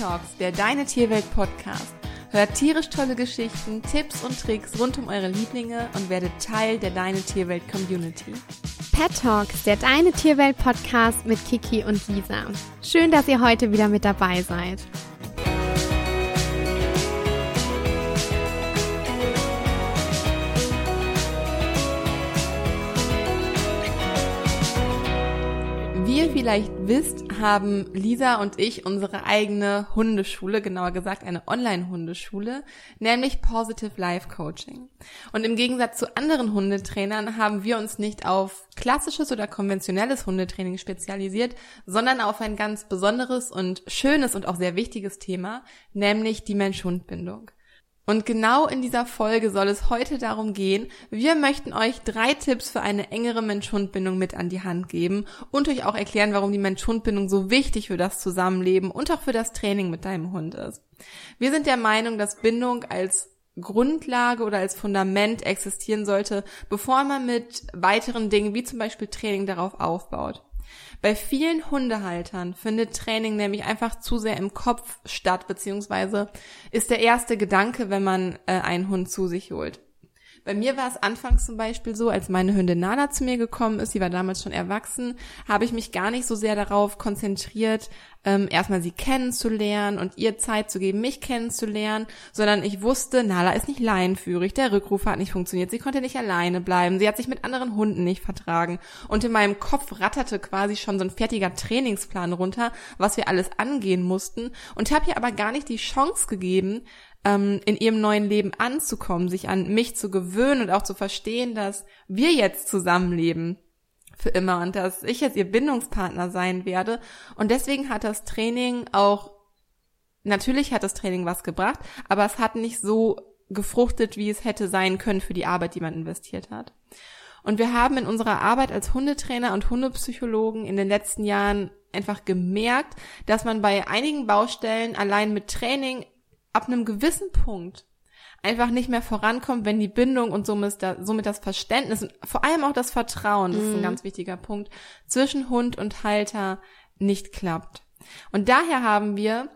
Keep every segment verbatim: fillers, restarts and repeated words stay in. Talks, der Deine-Tierwelt-Podcast. Hört tierisch tolle Geschichten, Tipps und Tricks rund um eure Lieblinge und werdet Teil der Deine-Tierwelt-Community. Pet Talks, der Deine-Tierwelt-Podcast mit Kiki und Lisa. Schön, dass ihr heute wieder mit dabei seid. Wie ihr vielleicht wisst, haben Lisa und ich unsere eigene Hundeschule, genauer gesagt eine Online-Hundeschule, nämlich Positive Life Coaching. Und im Gegensatz zu anderen Hundetrainern haben wir uns nicht auf klassisches oder konventionelles Hundetraining spezialisiert, sondern auf ein ganz besonderes und schönes und auch sehr wichtiges Thema, nämlich die Mensch-Hund-Bindung. Und genau in dieser Folge soll es heute darum gehen, wir möchten euch drei Tipps für eine engere Mensch-Hund-Bindung mit an die Hand geben und euch auch erklären, warum die Mensch-Hund-Bindung so wichtig für das Zusammenleben und auch für das Training mit deinem Hund ist. Wir sind der Meinung, dass Bindung als Grundlage oder als Fundament existieren sollte, bevor man mit weiteren Dingen wie zum Beispiel Training darauf aufbaut. Bei vielen Hundehaltern findet Training nämlich einfach zu sehr im Kopf statt, beziehungsweise ist der erste Gedanke, wenn man äh, einen Hund zu sich holt. Bei mir war es anfangs zum Beispiel so, als meine Hündin Nala zu mir gekommen ist, sie war damals schon erwachsen, habe ich mich gar nicht so sehr darauf konzentriert, ähm, erstmal sie kennenzulernen und ihr Zeit zu geben, mich kennenzulernen, sondern ich wusste, Nala ist nicht leinenführig, der Rückruf hat nicht funktioniert, sie konnte nicht alleine bleiben, sie hat sich mit anderen Hunden nicht vertragen und in meinem Kopf ratterte quasi schon so ein fertiger Trainingsplan runter, was wir alles angehen mussten und habe ihr aber gar nicht die Chance gegeben, in ihrem neuen Leben anzukommen, sich an mich zu gewöhnen und auch zu verstehen, dass wir jetzt zusammenleben für immer und dass ich jetzt ihr Bindungspartner sein werde. Und deswegen hat das Training auch, natürlich hat das Training was gebracht, aber es hat nicht so gefruchtet, wie es hätte sein können für die Arbeit, die man investiert hat. Und wir haben in unserer Arbeit als Hundetrainer und Hundepsychologen in den letzten Jahren einfach gemerkt, dass man bei einigen Baustellen allein mit Training ab einem gewissen Punkt einfach nicht mehr vorankommt, wenn die Bindung und somit das Verständnis und vor allem auch das Vertrauen, das ist ein ganz wichtiger Punkt, zwischen Hund und Halter nicht klappt. Und daher haben wir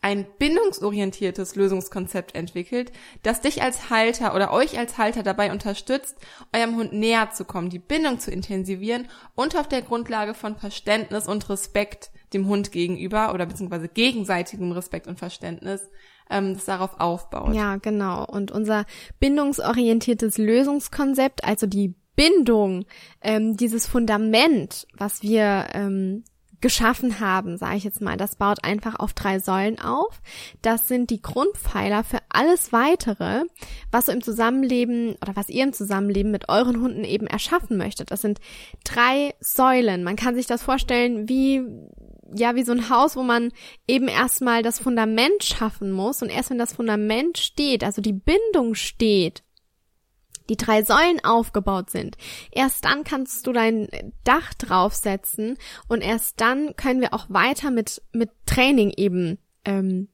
ein bindungsorientiertes Lösungskonzept entwickelt, das dich als Halter oder euch als Halter dabei unterstützt, eurem Hund näher zu kommen, die Bindung zu intensivieren und auf der Grundlage von Verständnis und Respekt dem Hund gegenüber oder beziehungsweise gegenseitigem Respekt und Verständnis, ähm, das darauf aufbaut. Ja, genau. Und unser bindungsorientiertes Lösungskonzept, also die Bindung, ähm, dieses Fundament, was wir ähm, geschaffen haben, sage ich jetzt mal, das baut einfach auf drei Säulen auf. Das sind die Grundpfeiler für alles Weitere, was du im Zusammenleben oder was ihr im Zusammenleben mit euren Hunden eben erschaffen möchtet. Das sind drei Säulen. Man kann sich das vorstellen wie, ja, wie so ein Haus, wo man eben erstmal das Fundament schaffen muss und erst wenn das Fundament steht, also die Bindung steht, die drei Säulen aufgebaut sind. Erst dann kannst du dein Dach draufsetzen und erst dann können wir auch weiter mit mit Training eben ähm,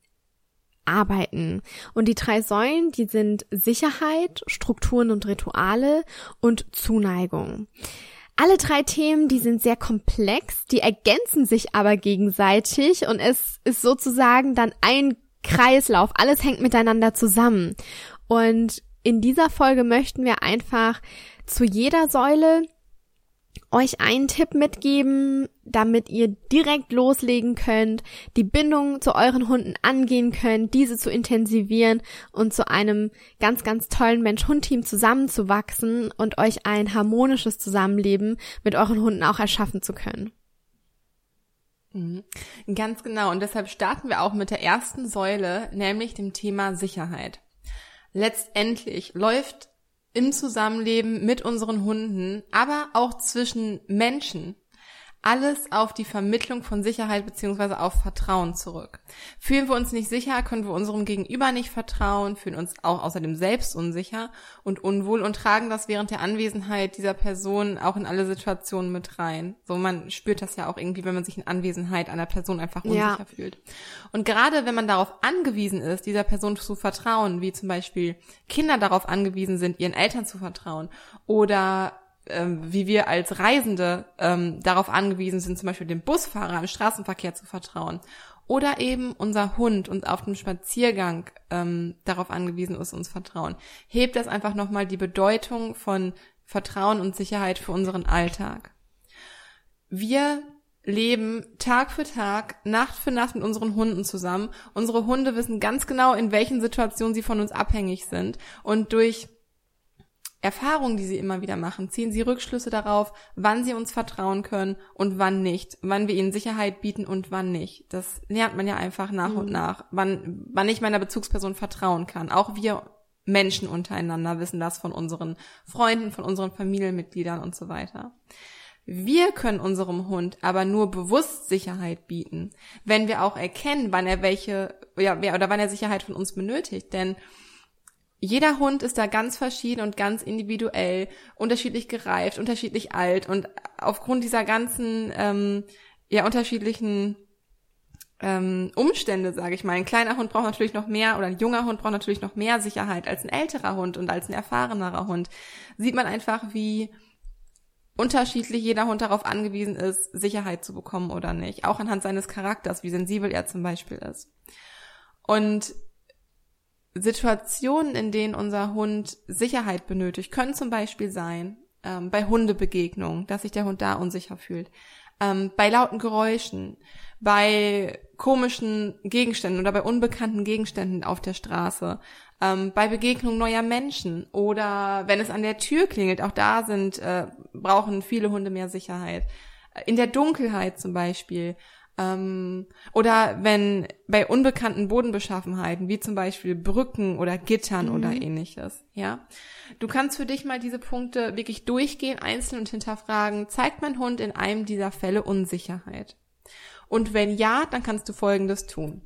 arbeiten. Und die drei Säulen, die sind Sicherheit, Strukturen und Rituale und Zuneigung. Alle drei Themen, die sind sehr komplex, die ergänzen sich aber gegenseitig und es ist sozusagen dann ein Kreislauf. Alles hängt miteinander zusammen. Und in dieser Folge möchten wir einfach zu jeder Säule euch einen Tipp mitgeben, damit ihr direkt loslegen könnt, die Bindung zu euren Hunden angehen könnt, diese zu intensivieren und zu einem ganz, ganz tollen Mensch-Hund-Team zusammenzuwachsen und euch ein harmonisches Zusammenleben mit euren Hunden auch erschaffen zu können. Mhm. Ganz genau. Und deshalb starten wir auch mit der ersten Säule, nämlich dem Thema Sicherheit. Letztendlich läuft im Zusammenleben mit unseren Hunden, aber auch zwischen Menschen, alles auf die Vermittlung von Sicherheit bzw. auf Vertrauen zurück. Fühlen wir uns nicht sicher, können wir unserem Gegenüber nicht vertrauen, fühlen uns auch außerdem selbst unsicher und unwohl und tragen das während der Anwesenheit dieser Person auch in alle Situationen mit rein. So, man spürt das ja auch irgendwie, wenn man sich in Anwesenheit einer Person einfach unsicher ja. fühlt. Und gerade wenn man darauf angewiesen ist, dieser Person zu vertrauen, wie zum Beispiel Kinder darauf angewiesen sind, ihren Eltern zu vertrauen oder wie wir als Reisende ähm, darauf angewiesen sind, zum Beispiel dem Busfahrer im Straßenverkehr zu vertrauen oder eben unser Hund uns auf dem Spaziergang ähm, darauf angewiesen ist, uns vertrauen. Hebt das einfach nochmal die Bedeutung von Vertrauen und Sicherheit für unseren Alltag. Wir leben Tag für Tag, Nacht für Nacht mit unseren Hunden zusammen. Unsere Hunde wissen ganz genau, in welchen Situationen sie von uns abhängig sind. Und durch Erfahrungen, die sie immer wieder machen, ziehen sie Rückschlüsse darauf, wann sie uns vertrauen können und wann nicht, wann wir ihnen Sicherheit bieten und wann nicht. Das lernt man ja einfach nach mhm. und nach, wann, wann ich meiner Bezugsperson vertrauen kann. Auch wir Menschen untereinander wissen das von unseren Freunden, von unseren Familienmitgliedern und so weiter. Wir können unserem Hund aber nur bewusst Sicherheit bieten, wenn wir auch erkennen, wann er welche, ja, oder wann er Sicherheit von uns benötigt, denn jeder Hund ist da ganz verschieden und ganz individuell, unterschiedlich gereift, unterschiedlich alt und aufgrund dieser ganzen ähm, ja unterschiedlichen ähm, Umstände, sage ich mal, ein kleiner Hund braucht natürlich noch mehr oder ein junger Hund braucht natürlich noch mehr Sicherheit als ein älterer Hund und als ein erfahrenerer Hund. Sieht man einfach, wie unterschiedlich jeder Hund darauf angewiesen ist, Sicherheit zu bekommen oder nicht, auch anhand seines Charakters, wie sensibel er zum Beispiel ist. Und Situationen, in denen unser Hund Sicherheit benötigt, können zum Beispiel sein, ähm, bei Hundebegegnungen, dass sich der Hund da unsicher fühlt, ähm, bei lauten Geräuschen, bei komischen Gegenständen oder bei unbekannten Gegenständen auf der Straße, ähm, bei Begegnung neuer Menschen oder wenn es an der Tür klingelt, auch da sind, äh, brauchen viele Hunde mehr Sicherheit. In der Dunkelheit zum Beispiel. Oder wenn bei unbekannten Bodenbeschaffenheiten, wie zum Beispiel Brücken oder Gittern mhm. oder ähnliches, ja. Du kannst für dich mal diese Punkte wirklich durchgehen, einzeln und hinterfragen, zeigt mein Hund in einem dieser Fälle Unsicherheit? Und wenn ja, dann kannst du Folgendes tun.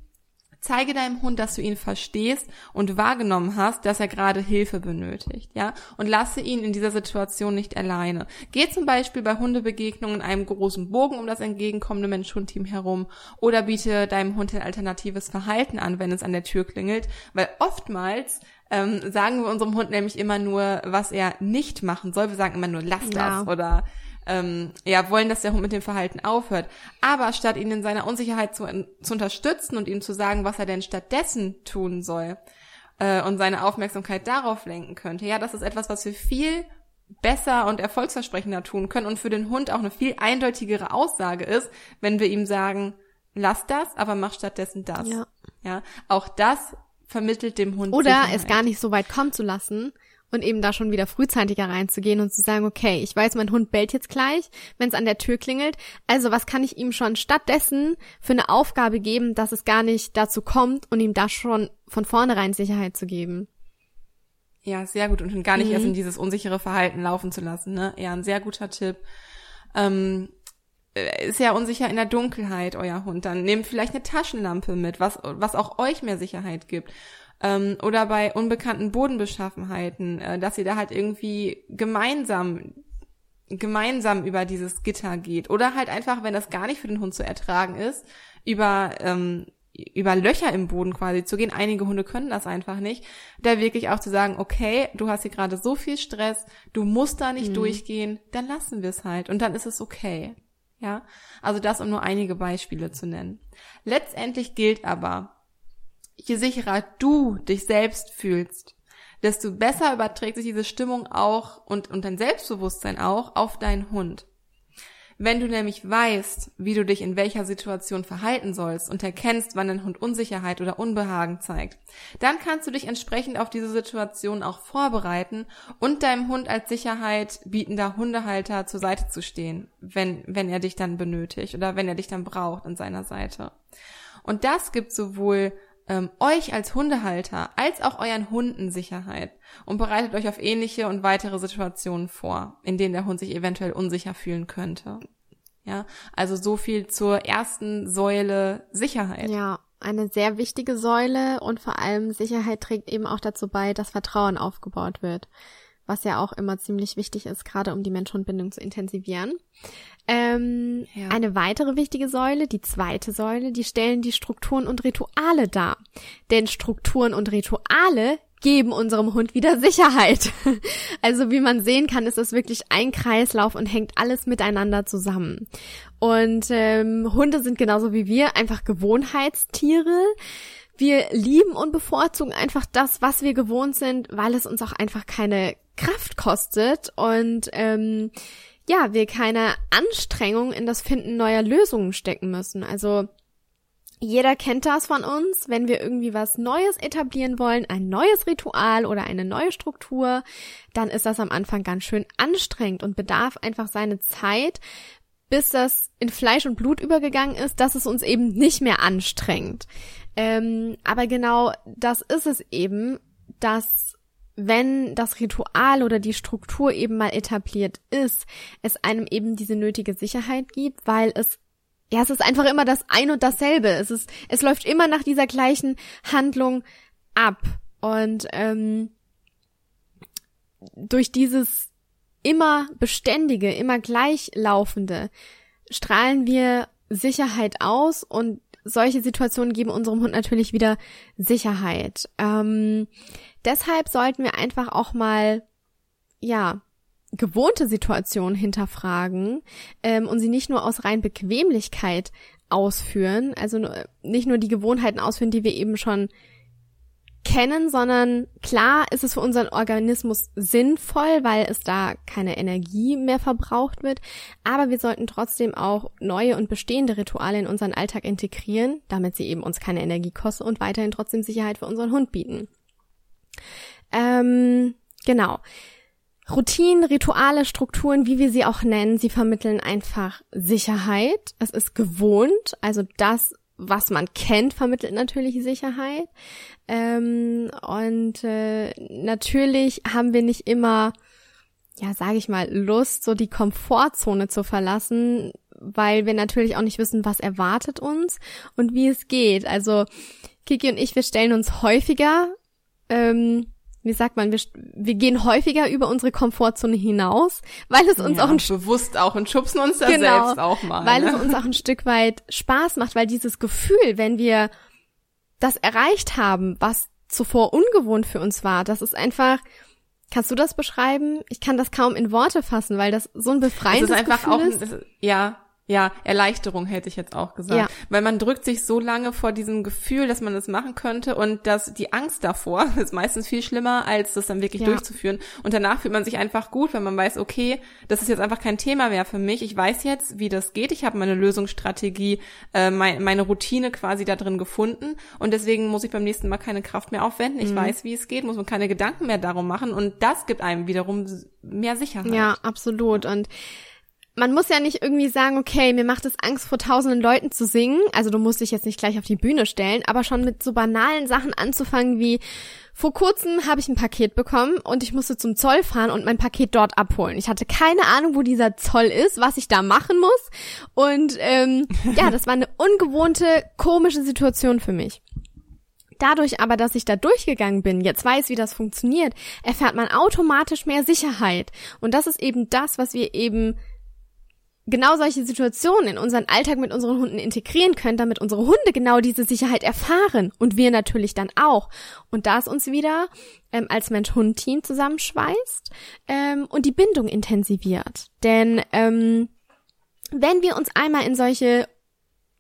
Zeige deinem Hund, dass du ihn verstehst und wahrgenommen hast, dass er gerade Hilfe benötigt, ja, und lasse ihn in dieser Situation nicht alleine. Geh zum Beispiel bei Hundebegegnungen in einem großen Bogen um das entgegenkommende Mensch-Hund-Team herum oder biete deinem Hund ein alternatives Verhalten an, wenn es an der Tür klingelt, weil oftmals ähm, sagen wir unserem Hund nämlich immer nur, was er nicht machen soll. Wir sagen immer nur, lass ja. das oder Ähm, ja, wollen, dass der Hund mit dem Verhalten aufhört. Aber statt ihn in seiner Unsicherheit zu, zu unterstützen und ihm zu sagen, was er denn stattdessen tun soll äh, und seine Aufmerksamkeit darauf lenken könnte, ja, das ist etwas, was wir viel besser und erfolgsversprechender tun können und für den Hund auch eine viel eindeutigere Aussage ist, wenn wir ihm sagen, lass das, aber mach stattdessen das. Ja. Ja, auch das vermittelt dem Hund Sicherheit. Oder es gar nicht so weit kommen zu lassen, und eben da schon wieder frühzeitiger reinzugehen und zu sagen, okay, ich weiß, mein Hund bellt jetzt gleich, wenn es an der Tür klingelt. Also was kann ich ihm schon stattdessen für eine Aufgabe geben, dass es gar nicht dazu kommt und ihm da schon von vornherein Sicherheit zu geben? Ja, sehr gut. Und gar nicht mhm. erst in dieses unsichere Verhalten laufen zu lassen, ne? Ja, ein sehr guter Tipp. Ähm, ist ja unsicher in der Dunkelheit, euer Hund. Dann nehmt vielleicht eine Taschenlampe mit, was, was auch euch mehr Sicherheit gibt. Oder bei unbekannten Bodenbeschaffenheiten, dass ihr da halt irgendwie gemeinsam gemeinsam über dieses Gitter geht. Oder halt einfach, wenn das gar nicht für den Hund zu ertragen ist, über ähm, über Löcher im Boden quasi zu gehen. Einige Hunde können das einfach nicht. Da wirklich auch zu sagen, okay, du hast hier gerade so viel Stress, du musst da nicht mhm. durchgehen, dann lassen wir es halt und dann ist es okay. Ja, also das, um nur einige Beispiele zu nennen. Letztendlich gilt aber, je sicherer du dich selbst fühlst, desto besser überträgt sich diese Stimmung auch und, und dein Selbstbewusstsein auch auf deinen Hund. Wenn du nämlich weißt, wie du dich in welcher Situation verhalten sollst und erkennst, wann dein Hund Unsicherheit oder Unbehagen zeigt, dann kannst du dich entsprechend auf diese Situation auch vorbereiten und deinem Hund als Sicherheit bietender Hundehalter zur Seite zu stehen, wenn, wenn er dich dann benötigt oder wenn er dich dann braucht an seiner Seite. Und das gibt sowohl Ähm, euch als Hundehalter, als auch euren Hunden Sicherheit und bereitet euch auf ähnliche und weitere Situationen vor, in denen der Hund sich eventuell unsicher fühlen könnte. Ja, also so viel zur ersten Säule Sicherheit. Ja, eine sehr wichtige Säule und vor allem Sicherheit trägt eben auch dazu bei, dass Vertrauen aufgebaut wird, was ja auch immer ziemlich wichtig ist, gerade um die Mensch-Hund-Bindung zu intensivieren. Ähm, ja. Eine weitere wichtige Säule, die zweite Säule, die stellen die Strukturen und Rituale dar. Denn Strukturen und Rituale geben unserem Hund wieder Sicherheit. Also wie man sehen kann, ist das wirklich ein Kreislauf und hängt alles miteinander zusammen. Und ähm, Hunde sind genauso wie wir einfach Gewohnheitstiere. Wir lieben und bevorzugen einfach das, was wir gewohnt sind, weil es uns auch einfach keine Kraft kostet und ähm, ja, wir keine Anstrengung in das Finden neuer Lösungen stecken müssen. Also jeder kennt das von uns, wenn wir irgendwie was Neues etablieren wollen, ein neues Ritual oder eine neue Struktur, dann ist das am Anfang ganz schön anstrengend und bedarf einfach seine Zeit, bis das in Fleisch und Blut übergegangen ist, dass es uns eben nicht mehr anstrengt. Ähm, aber genau das ist es eben, dass wenn das Ritual oder die Struktur eben mal etabliert ist, es einem eben diese nötige Sicherheit gibt, weil es, ja, es ist einfach immer das ein und dasselbe. Es ist, es läuft immer nach dieser gleichen Handlung ab. Und ähm, durch dieses immer beständige, immer gleichlaufende strahlen wir Sicherheit aus und solche Situationen geben unserem Hund natürlich wieder Sicherheit. Ähm, deshalb sollten wir einfach auch mal, ja, gewohnte Situationen hinterfragen ähm, und sie nicht nur aus rein Bequemlichkeit ausführen, also nicht nur die Gewohnheiten ausführen, die wir eben schon kennen, sondern klar ist es für unseren Organismus sinnvoll, weil es da keine Energie mehr verbraucht wird, aber wir sollten trotzdem auch neue und bestehende Rituale in unseren Alltag integrieren, damit sie eben uns keine Energie kosten und weiterhin trotzdem Sicherheit für unseren Hund bieten. Ähm, genau. Routinen, Rituale, Strukturen, wie wir sie auch nennen, sie vermitteln einfach Sicherheit. Es ist gewohnt, also das, was man kennt, vermittelt natürlich Sicherheit. Ähm, und äh, natürlich haben wir nicht immer, ja, sage ich mal, Lust, so die Komfortzone zu verlassen, weil wir natürlich auch nicht wissen, was erwartet uns und wie es geht. Also Kiki und ich, wir stellen uns häufiger, ähm, wie sagt man, wir, wir gehen häufiger über unsere Komfortzone hinaus, weil es uns ja, auch ein bewusst auch und schubsen uns da genau, selbst auch mal, weil ne? es uns auch ein Stück weit Spaß macht, weil dieses Gefühl, wenn wir das erreicht haben, was zuvor ungewohnt für uns war, das ist einfach. Kannst du das beschreiben? Ich kann das kaum in Worte fassen, weil das so ein befreiendes Gefühl ist. Das ist einfach Gefühl auch, ist. Ist, ja. Ja, Erleichterung hätte ich jetzt auch gesagt, ja. Weil man drückt sich so lange vor diesem Gefühl, dass man das machen könnte und dass die Angst davor ist meistens viel schlimmer, als das dann wirklich ja. durchzuführen und danach fühlt man sich einfach gut, weil man weiß, okay, das ist jetzt einfach kein Thema mehr für mich, ich weiß jetzt, wie das geht, ich habe meine Lösungsstrategie, äh, mein, meine Routine quasi da drin gefunden und deswegen muss ich beim nächsten Mal keine Kraft mehr aufwenden, ich mhm. weiß, wie es geht, muss man keine Gedanken mehr darum machen und das gibt einem wiederum mehr Sicherheit. Ja, absolut und man muss ja nicht irgendwie sagen, okay, mir macht es Angst, vor tausenden Leuten zu singen. Also du musst dich jetzt nicht gleich auf die Bühne stellen, aber schon mit so banalen Sachen anzufangen wie, vor kurzem habe ich ein Paket bekommen und ich musste zum Zoll fahren und mein Paket dort abholen. Ich hatte keine Ahnung, wo dieser Zoll ist, was ich da machen muss. Und ähm, ja, das war eine ungewohnte, komische Situation für mich. Dadurch aber, dass ich da durchgegangen bin, jetzt weiß, wie das funktioniert, erfährt man automatisch mehr Sicherheit. Und das ist eben das, was wir eben genau solche Situationen in unseren Alltag mit unseren Hunden integrieren können, damit unsere Hunde genau diese Sicherheit erfahren und wir natürlich dann auch. Und da es uns wieder ähm, als Mensch-Hund-Team zusammenschweißt ähm, und die Bindung intensiviert. Denn ähm, wenn wir uns einmal in solche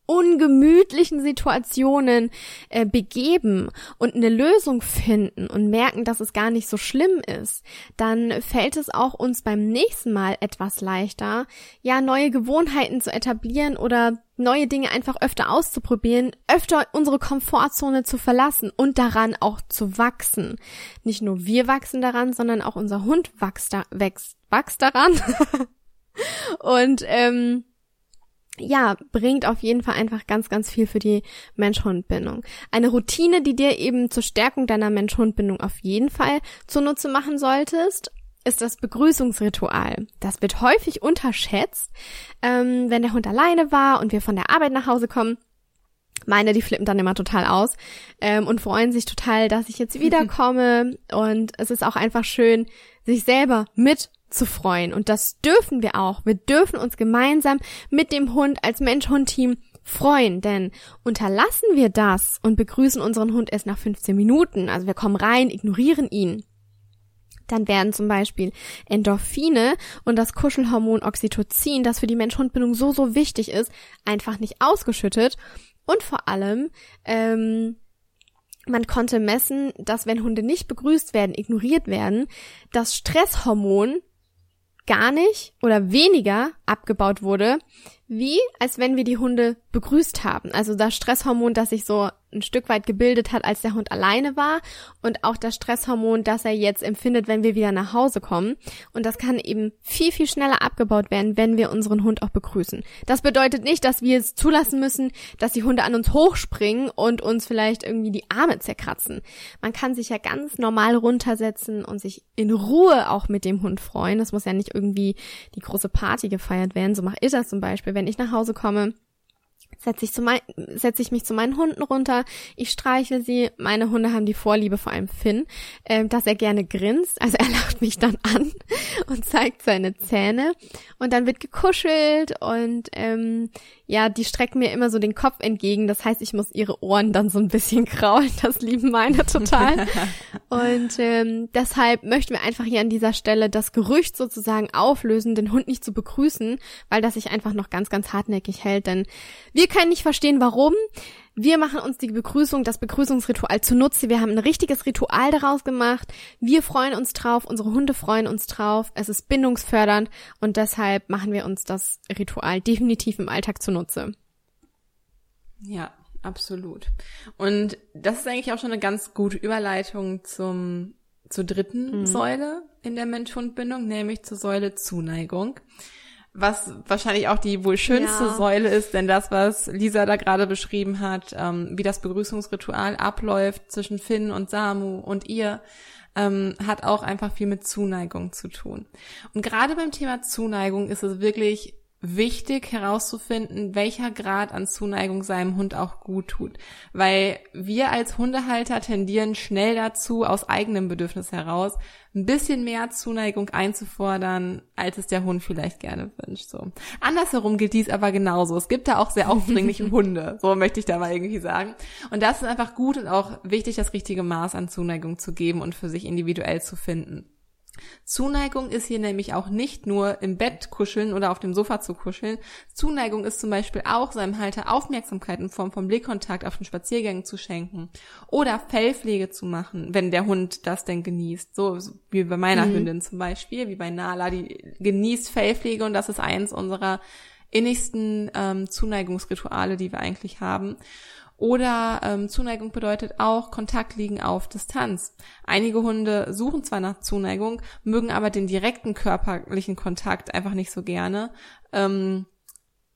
ungemütlichen Situationen äh, begeben und eine Lösung finden und merken, dass es gar nicht so schlimm ist, dann fällt es auch uns beim nächsten Mal etwas leichter, ja, neue Gewohnheiten zu etablieren oder neue Dinge einfach öfter auszuprobieren, öfter unsere Komfortzone zu verlassen und daran auch zu wachsen. Nicht nur wir wachsen daran, sondern auch unser Hund wächst, da, wächst, wächst daran. Und, ähm, ja, bringt auf jeden Fall einfach ganz, ganz viel für die Mensch-Hund-Bindung. Eine Routine, die dir eben zur Stärkung deiner Mensch-Hund-Bindung auf jeden Fall zunutze machen solltest, ist das Begrüßungsritual. Das wird häufig unterschätzt, ähm, wenn der Hund alleine war und wir von der Arbeit nach Hause kommen. Meine, die flippen dann immer total aus ähm, und freuen sich total, dass ich jetzt wiederkomme. Und es ist auch einfach schön, sich selber mit zu freuen. Und das dürfen wir auch. Wir dürfen uns gemeinsam mit dem Hund als Mensch-Hund-Team freuen, denn unterlassen wir das und begrüßen unseren Hund erst nach fünfzehn Minuten, also wir kommen rein, ignorieren ihn, dann werden zum Beispiel Endorphine und das Kuschelhormon Oxytocin, das für die Mensch-Hund-Bindung so, so wichtig ist, einfach nicht ausgeschüttet. Und vor allem, ähm, man konnte messen, dass wenn Hunde nicht begrüßt werden, ignoriert werden, das Stresshormon gar nicht oder weniger abgebaut wurde, wie als wenn wir die Hunde begrüßt haben. Also das Stresshormon, das sich so ein Stück weit gebildet hat, als der Hund alleine war, und auch das Stresshormon, das er jetzt empfindet, wenn wir wieder nach Hause kommen. Und das kann eben viel, viel schneller abgebaut werden, wenn wir unseren Hund auch begrüßen. Das bedeutet nicht, dass wir es zulassen müssen, dass die Hunde an uns hochspringen und uns vielleicht irgendwie die Arme zerkratzen. Man kann sich ja ganz normal runtersetzen und sich in Ruhe auch mit dem Hund freuen. Das muss ja nicht irgendwie die große Party gefeiert werden. So mache ich das zum Beispiel. Wenn ich nach Hause komme, setze ich, zu mein, setze ich mich zu meinen Hunden runter, ich streichle sie. Meine Hunde haben die Vorliebe, vor allem Finn, äh, dass er gerne grinst. Also er lacht mich dann an und zeigt seine Zähne. Und dann wird gekuschelt und ähm, ja, die strecken mir immer so den Kopf entgegen. Das heißt, ich muss ihre Ohren dann so ein bisschen kraulen. Das lieben meine total. Und ähm, deshalb möchten wir einfach hier an dieser Stelle das Gerücht sozusagen auflösen, den Hund nicht zu begrüßen, weil das sich einfach noch ganz, ganz hartnäckig hält. Denn wir können nicht verstehen, warum. Wir machen uns die Begrüßung, das Begrüßungsritual zunutze. Wir haben ein richtiges Ritual daraus gemacht. Wir freuen uns drauf, unsere Hunde freuen uns drauf. Es ist bindungsfördernd und deshalb machen wir uns das Ritual definitiv im Alltag zunutze. Ja, absolut. Und das ist eigentlich auch schon eine ganz gute Überleitung zum zur dritten mhm. Säule in der Mensch-Hund-Bindung, nämlich zur Säule Zuneigung. Was wahrscheinlich auch die wohl schönste ja. Säule ist, denn das, was Lisa da gerade beschrieben hat, ähm, wie das Begrüßungsritual abläuft zwischen Finn und Samu und ihr, ähm, hat auch einfach viel mit Zuneigung zu tun. Und gerade beim Thema Zuneigung ist es wirklich wichtig herauszufinden, welcher Grad an Zuneigung seinem Hund auch gut tut. Weil wir als Hundehalter tendieren schnell dazu, aus eigenem Bedürfnis heraus ein bisschen mehr Zuneigung einzufordern, als es der Hund vielleicht gerne wünscht. So. Andersherum gilt dies aber genauso. Es gibt da auch sehr aufdringliche Hunde, so möchte ich da mal irgendwie sagen. Und das ist einfach gut und auch wichtig, das richtige Maß an Zuneigung zu geben und für sich individuell zu finden. Zuneigung ist hier nämlich auch nicht nur im Bett kuscheln oder auf dem Sofa zu kuscheln. Zuneigung ist zum Beispiel auch, seinem Halter Aufmerksamkeit in Form von Blickkontakt auf den Spaziergängen zu schenken oder Fellpflege zu machen, wenn der Hund das denn genießt. So wie bei meiner mhm. Hündin zum Beispiel, wie bei Nala, die genießt Fellpflege und das ist eins unserer innigsten ähm, Zuneigungsrituale, die wir eigentlich haben. Oder ähm, Zuneigung bedeutet auch Kontakt liegen auf Distanz. Einige Hunde suchen zwar nach Zuneigung, mögen aber den direkten körperlichen Kontakt einfach nicht so gerne. Ähm,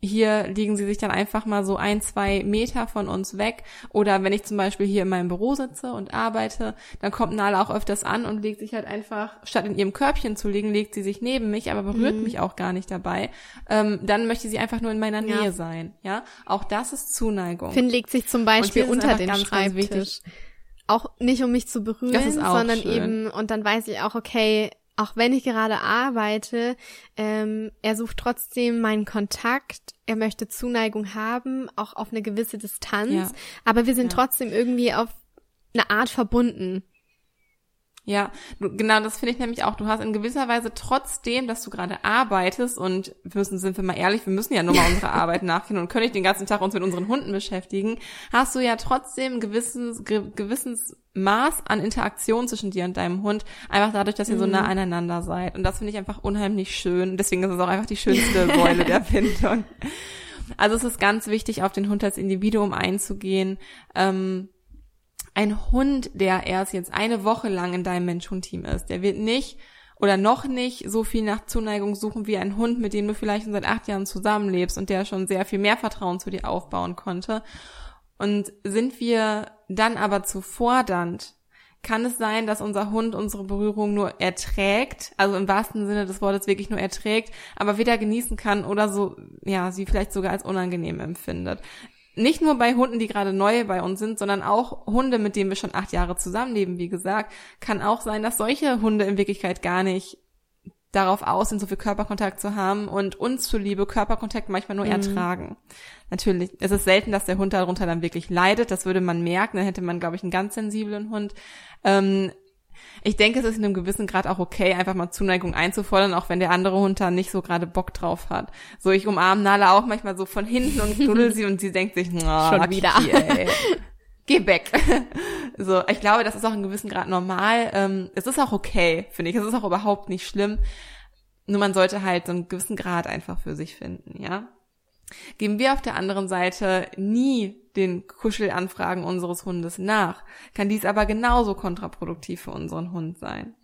hier liegen sie sich dann einfach mal so ein, zwei Meter von uns weg. Oder wenn ich zum Beispiel hier in meinem Büro sitze und arbeite, dann kommt Nala auch öfters an und legt sich halt einfach, statt in ihrem Körbchen zu liegen, legt sie sich neben mich, aber berührt mhm. mich auch gar nicht dabei. Ähm, dann möchte sie einfach nur in meiner Nähe ja. sein. Ja, auch das ist Zuneigung. Finn legt sich zum Beispiel unter den ganz, Schreibtisch. Ganz auch nicht, um mich zu berühren, sondern schön. eben, und dann weiß ich auch, okay, auch wenn ich gerade arbeite, ähm, er sucht trotzdem meinen Kontakt, er möchte Zuneigung haben, auch auf eine gewisse Distanz, ja. aber wir sind ja. trotzdem irgendwie auf eine Art verbunden. Ja, du, genau, das finde ich nämlich auch. Du hast in gewisser Weise trotzdem, dass du gerade arbeitest und wir müssen, sind wir mal ehrlich, wir müssen ja nur mal unserer Arbeit nachgehen und können nicht den ganzen Tag uns mit unseren Hunden beschäftigen, hast du ja trotzdem ein gewissens, ge- gewisses Maß an Interaktion zwischen dir und deinem Hund, einfach dadurch, dass ihr mhm. so nah aneinander seid. Und das finde ich einfach unheimlich schön. Deswegen ist es auch einfach die schönste Säule der Bindung. Also es ist ganz wichtig, auf den Hund als Individuum einzugehen. Ähm, Ein Hund, der erst jetzt eine Woche lang in deinem Mensch-Hund-Team ist, der wird nicht oder noch nicht so viel nach Zuneigung suchen wie ein Hund, mit dem du vielleicht schon seit acht Jahren zusammenlebst und der schon sehr viel mehr Vertrauen zu dir aufbauen konnte. Und sind wir dann aber zu fordernd, kann es sein, dass unser Hund unsere Berührung nur erträgt, also im wahrsten Sinne des Wortes wirklich nur erträgt, aber weder genießen kann oder so, ja, sie vielleicht sogar als unangenehm empfindet. Nicht nur bei Hunden, die gerade neu bei uns sind, sondern auch Hunde, mit denen wir schon acht Jahre zusammenleben, wie gesagt, kann auch sein, dass solche Hunde in Wirklichkeit gar nicht darauf aus sind, so viel Körperkontakt zu haben und uns zuliebe Körperkontakt manchmal nur mhm. ertragen. Natürlich, es ist selten, dass der Hund darunter dann wirklich leidet, das würde man merken, dann hätte man, glaube ich, einen ganz sensiblen Hund. Ähm, ich denke, es ist in einem gewissen Grad auch okay, einfach mal Zuneigung einzufordern, auch wenn der andere Hund da nicht so gerade Bock drauf hat. So, ich umarme Nala auch manchmal so von hinten und knuddel sie und sie denkt sich, na, schon wieder, ey. Geh weg. So, ich glaube, das ist auch in gewissem Grad normal. Ähm, es ist auch okay, finde ich. Es ist auch überhaupt nicht schlimm. Nur man sollte halt so einen gewissen Grad einfach für sich finden, ja. Geben wir auf der anderen Seite nie den Kuschelanfragen unseres Hundes nach, kann dies aber genauso kontraproduktiv für unseren Hund sein.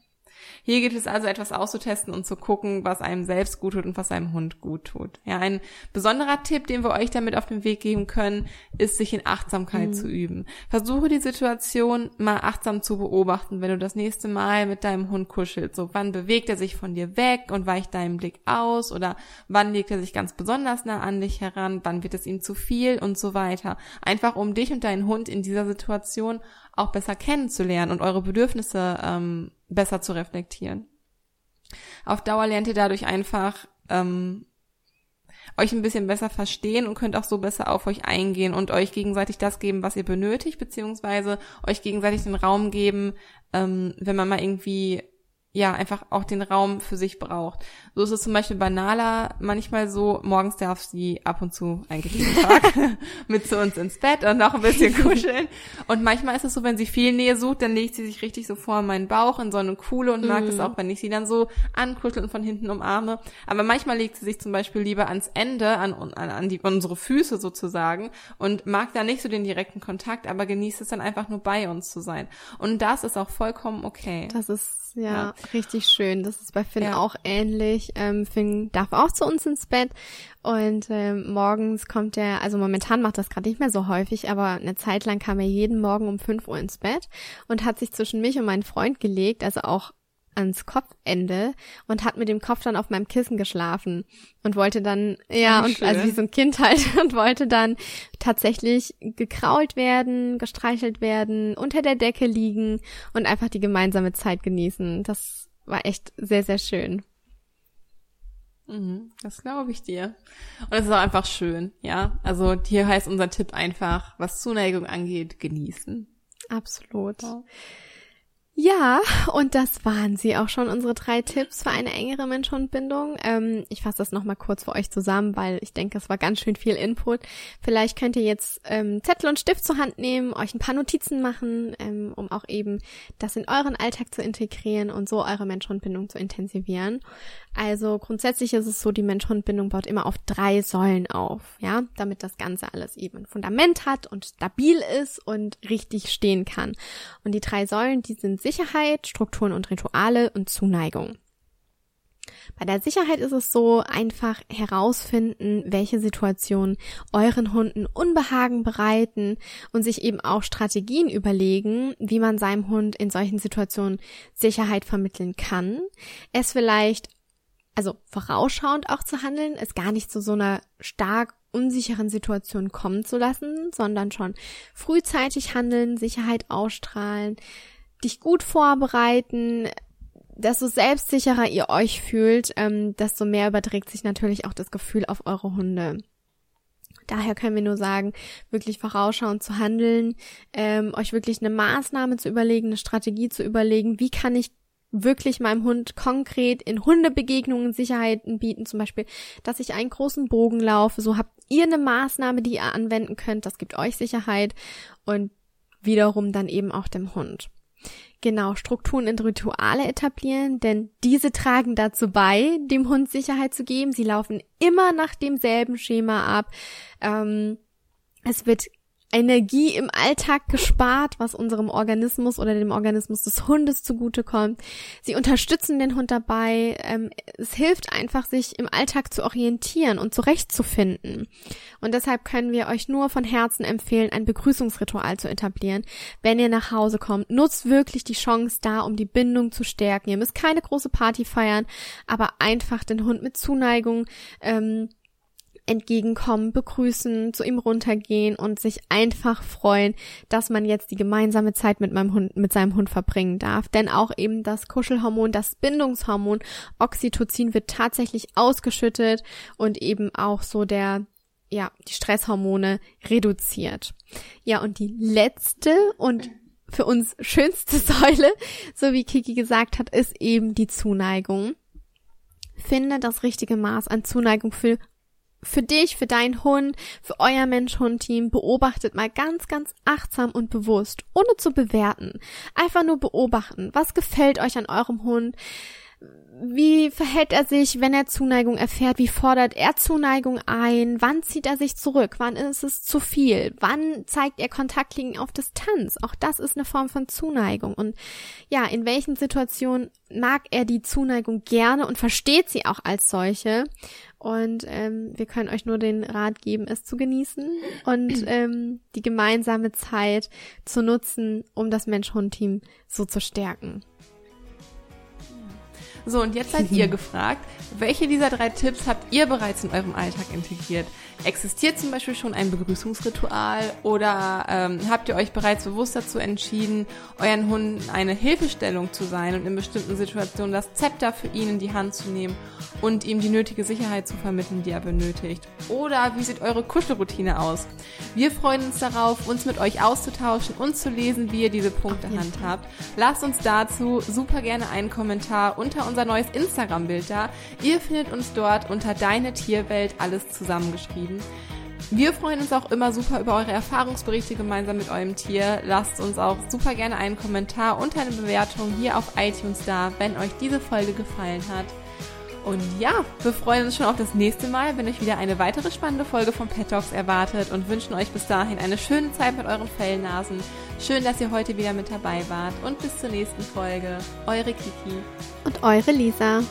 Hier gilt es also, etwas auszutesten und zu gucken, was einem selbst gut tut und was einem Hund gut tut. Ja, ein besonderer Tipp, den wir euch damit auf den Weg geben können, ist, sich in Achtsamkeit mhm. zu üben. Versuche die Situation mal achtsam zu beobachten, wenn du das nächste Mal mit deinem Hund kuschelst. So, wann bewegt er sich von dir weg und weicht deinen Blick aus? Oder wann legt er sich ganz besonders nah an dich heran? Wann wird es ihm zu viel? Und so weiter. Einfach, um dich und deinen Hund in dieser Situation auch besser kennenzulernen und eure Bedürfnisse ähm, besser zu reflektieren. Auf Dauer lernt ihr dadurch einfach ähm, euch ein bisschen besser verstehen und könnt auch so besser auf euch eingehen und euch gegenseitig das geben, was ihr benötigt, beziehungsweise euch gegenseitig den Raum geben, ähm, wenn man mal irgendwie ja einfach auch den Raum für sich braucht. So ist es zum Beispiel bei Nala manchmal so, morgens darf sie ab und zu eigentlich jeden Tag mit zu uns ins Bett und noch ein bisschen kuscheln. Und manchmal ist es so, wenn sie viel Nähe sucht, dann legt sie sich richtig so vor meinen Bauch in so eine Kuhle und mag es mm. auch, wenn ich sie dann so ankuschel und von hinten umarme. Aber manchmal legt sie sich zum Beispiel lieber ans Ende, an, an, an die, unsere Füße sozusagen und mag da nicht so den direkten Kontakt, aber genießt es dann einfach nur bei uns zu sein. Und das ist auch vollkommen okay. Das ist Ja, ja, richtig schön. Das ist bei Finn ja. auch ähnlich. Ähm, Finn darf auch zu uns ins Bett und ähm, morgens kommt er, also momentan macht das gerade nicht mehr so häufig, aber eine Zeit lang kam er jeden Morgen um fünf Uhr ins Bett und hat sich zwischen mich und meinen Freund gelegt, also auch ans Kopfende und hat mit dem Kopf dann auf meinem Kissen geschlafen und wollte dann, ja, und, also wie so ein Kind halt, und wollte dann tatsächlich gekrault werden, gestreichelt werden, unter der Decke liegen und einfach die gemeinsame Zeit genießen. Das war echt sehr, sehr schön. Mhm, das glaube ich dir. Und es ist auch einfach schön, ja. Also hier heißt unser Tipp einfach, was Zuneigung angeht, genießen. Absolut. Ja. Ja, und das waren sie auch schon, unsere drei Tipps für eine engere Mensch-Hund-Bindung. Ähm, ich fasse das nochmal kurz für euch zusammen, weil ich denke, es war ganz schön viel Input. Vielleicht könnt ihr jetzt ähm, Zettel und Stift zur Hand nehmen, euch ein paar Notizen machen, ähm, um auch eben das in euren Alltag zu integrieren und so eure Mensch-Hund-Bindung zu intensivieren. Also grundsätzlich ist es so, die Mensch-Hund-Bindung baut immer auf drei Säulen auf, ja, damit das Ganze alles eben ein Fundament hat und stabil ist und richtig stehen kann. Und die drei Säulen, die sind Sicherheit, Strukturen und Rituale und Zuneigung. Bei der Sicherheit ist es so, einfach herausfinden, welche Situationen euren Hunden Unbehagen bereiten und sich eben auch Strategien überlegen, wie man seinem Hund in solchen Situationen Sicherheit vermitteln kann. Es vielleicht, also vorausschauend auch zu handeln, es gar nicht zu so einer stark unsicheren Situation kommen zu lassen, sondern schon frühzeitig handeln, Sicherheit ausstrahlen, dich gut vorbereiten, desto selbstsicherer ihr euch fühlt, ähm, desto mehr überträgt sich natürlich auch das Gefühl auf eure Hunde. Daher können wir nur sagen, wirklich vorausschauend zu handeln, ähm, euch wirklich eine Maßnahme zu überlegen, eine Strategie zu überlegen, wie kann ich wirklich meinem Hund konkret in Hundebegegnungen Sicherheiten bieten, zum Beispiel, dass ich einen großen Bogen laufe, so habt ihr eine Maßnahme, die ihr anwenden könnt, das gibt euch Sicherheit und wiederum dann eben auch dem Hund. Genau, Strukturen und Rituale etablieren, denn diese tragen dazu bei, dem Hund Sicherheit zu geben. Sie laufen immer nach demselben Schema ab. Ähm, es wird Energie im Alltag gespart, was unserem Organismus oder dem Organismus des Hundes zugutekommt. Sie unterstützen den Hund dabei. Ähm, es hilft einfach, sich im Alltag zu orientieren und zurechtzufinden. Und deshalb können wir euch nur von Herzen empfehlen, ein Begrüßungsritual zu etablieren. Wenn ihr nach Hause kommt, nutzt wirklich die Chance da, um die Bindung zu stärken. Ihr müsst keine große Party feiern, aber einfach den Hund mit Zuneigung ähm, entgegenkommen, begrüßen, zu ihm runtergehen und sich einfach freuen, dass man jetzt die gemeinsame Zeit mit meinem Hund, mit seinem Hund verbringen darf. Denn auch eben das Kuschelhormon, das Bindungshormon Oxytocin wird tatsächlich ausgeschüttet und eben auch so der ja, die Stresshormone reduziert. Ja, und die letzte und für uns schönste Säule, so wie Kiki gesagt hat, ist eben die Zuneigung. Finde das richtige Maß an Zuneigung für für dich, für deinen Hund, für euer Mensch-Hund-Team. Beobachtet mal ganz, ganz achtsam und bewusst, ohne zu bewerten. Einfach nur beobachten. Was gefällt euch an eurem Hund? Wie verhält er sich, wenn er Zuneigung erfährt? Wie fordert er Zuneigung ein? Wann zieht er sich zurück? Wann ist es zu viel? Wann zeigt er Kontaktlinien auf Distanz? Auch das ist eine Form von Zuneigung. Und ja, in welchen Situationen mag er die Zuneigung gerne und versteht sie auch als solche? Und ähm, wir können euch nur den Rat geben, es zu genießen und ähm, die gemeinsame Zeit zu nutzen, um das Mensch-Hund-Team so zu stärken. So, und jetzt seid ihr gefragt, welche dieser drei Tipps habt ihr bereits in eurem Alltag integriert? Existiert zum Beispiel schon ein Begrüßungsritual oder ähm, habt ihr euch bereits bewusst dazu entschieden, euren Hunden eine Hilfestellung zu sein und in bestimmten Situationen das Zepter für ihn in die Hand zu nehmen und ihm die nötige Sicherheit zu vermitteln, die er benötigt? Oder wie sieht eure Kuschelroutine aus? Wir freuen uns darauf, uns mit euch auszutauschen und zu lesen, wie ihr diese Punkte handhabt. Lasst uns dazu super gerne einen Kommentar unter unser neues Instagram-Bild da. Ihr findet uns dort unter Deine Tierwelt, alles zusammengeschrieben. Wir freuen uns auch immer super über eure Erfahrungsberichte gemeinsam mit eurem Tier. Lasst uns auch super gerne einen Kommentar und eine Bewertung hier auf iTunes da, wenn euch diese Folge gefallen hat. Und ja, wir freuen uns schon auf das nächste Mal, wenn euch wieder eine weitere spannende Folge von Pet Talks erwartet und wünschen euch bis dahin eine schöne Zeit mit euren Fellnasen. Schön, dass ihr heute wieder mit dabei wart und bis zur nächsten Folge. Eure Kiki. Und eure Lisa.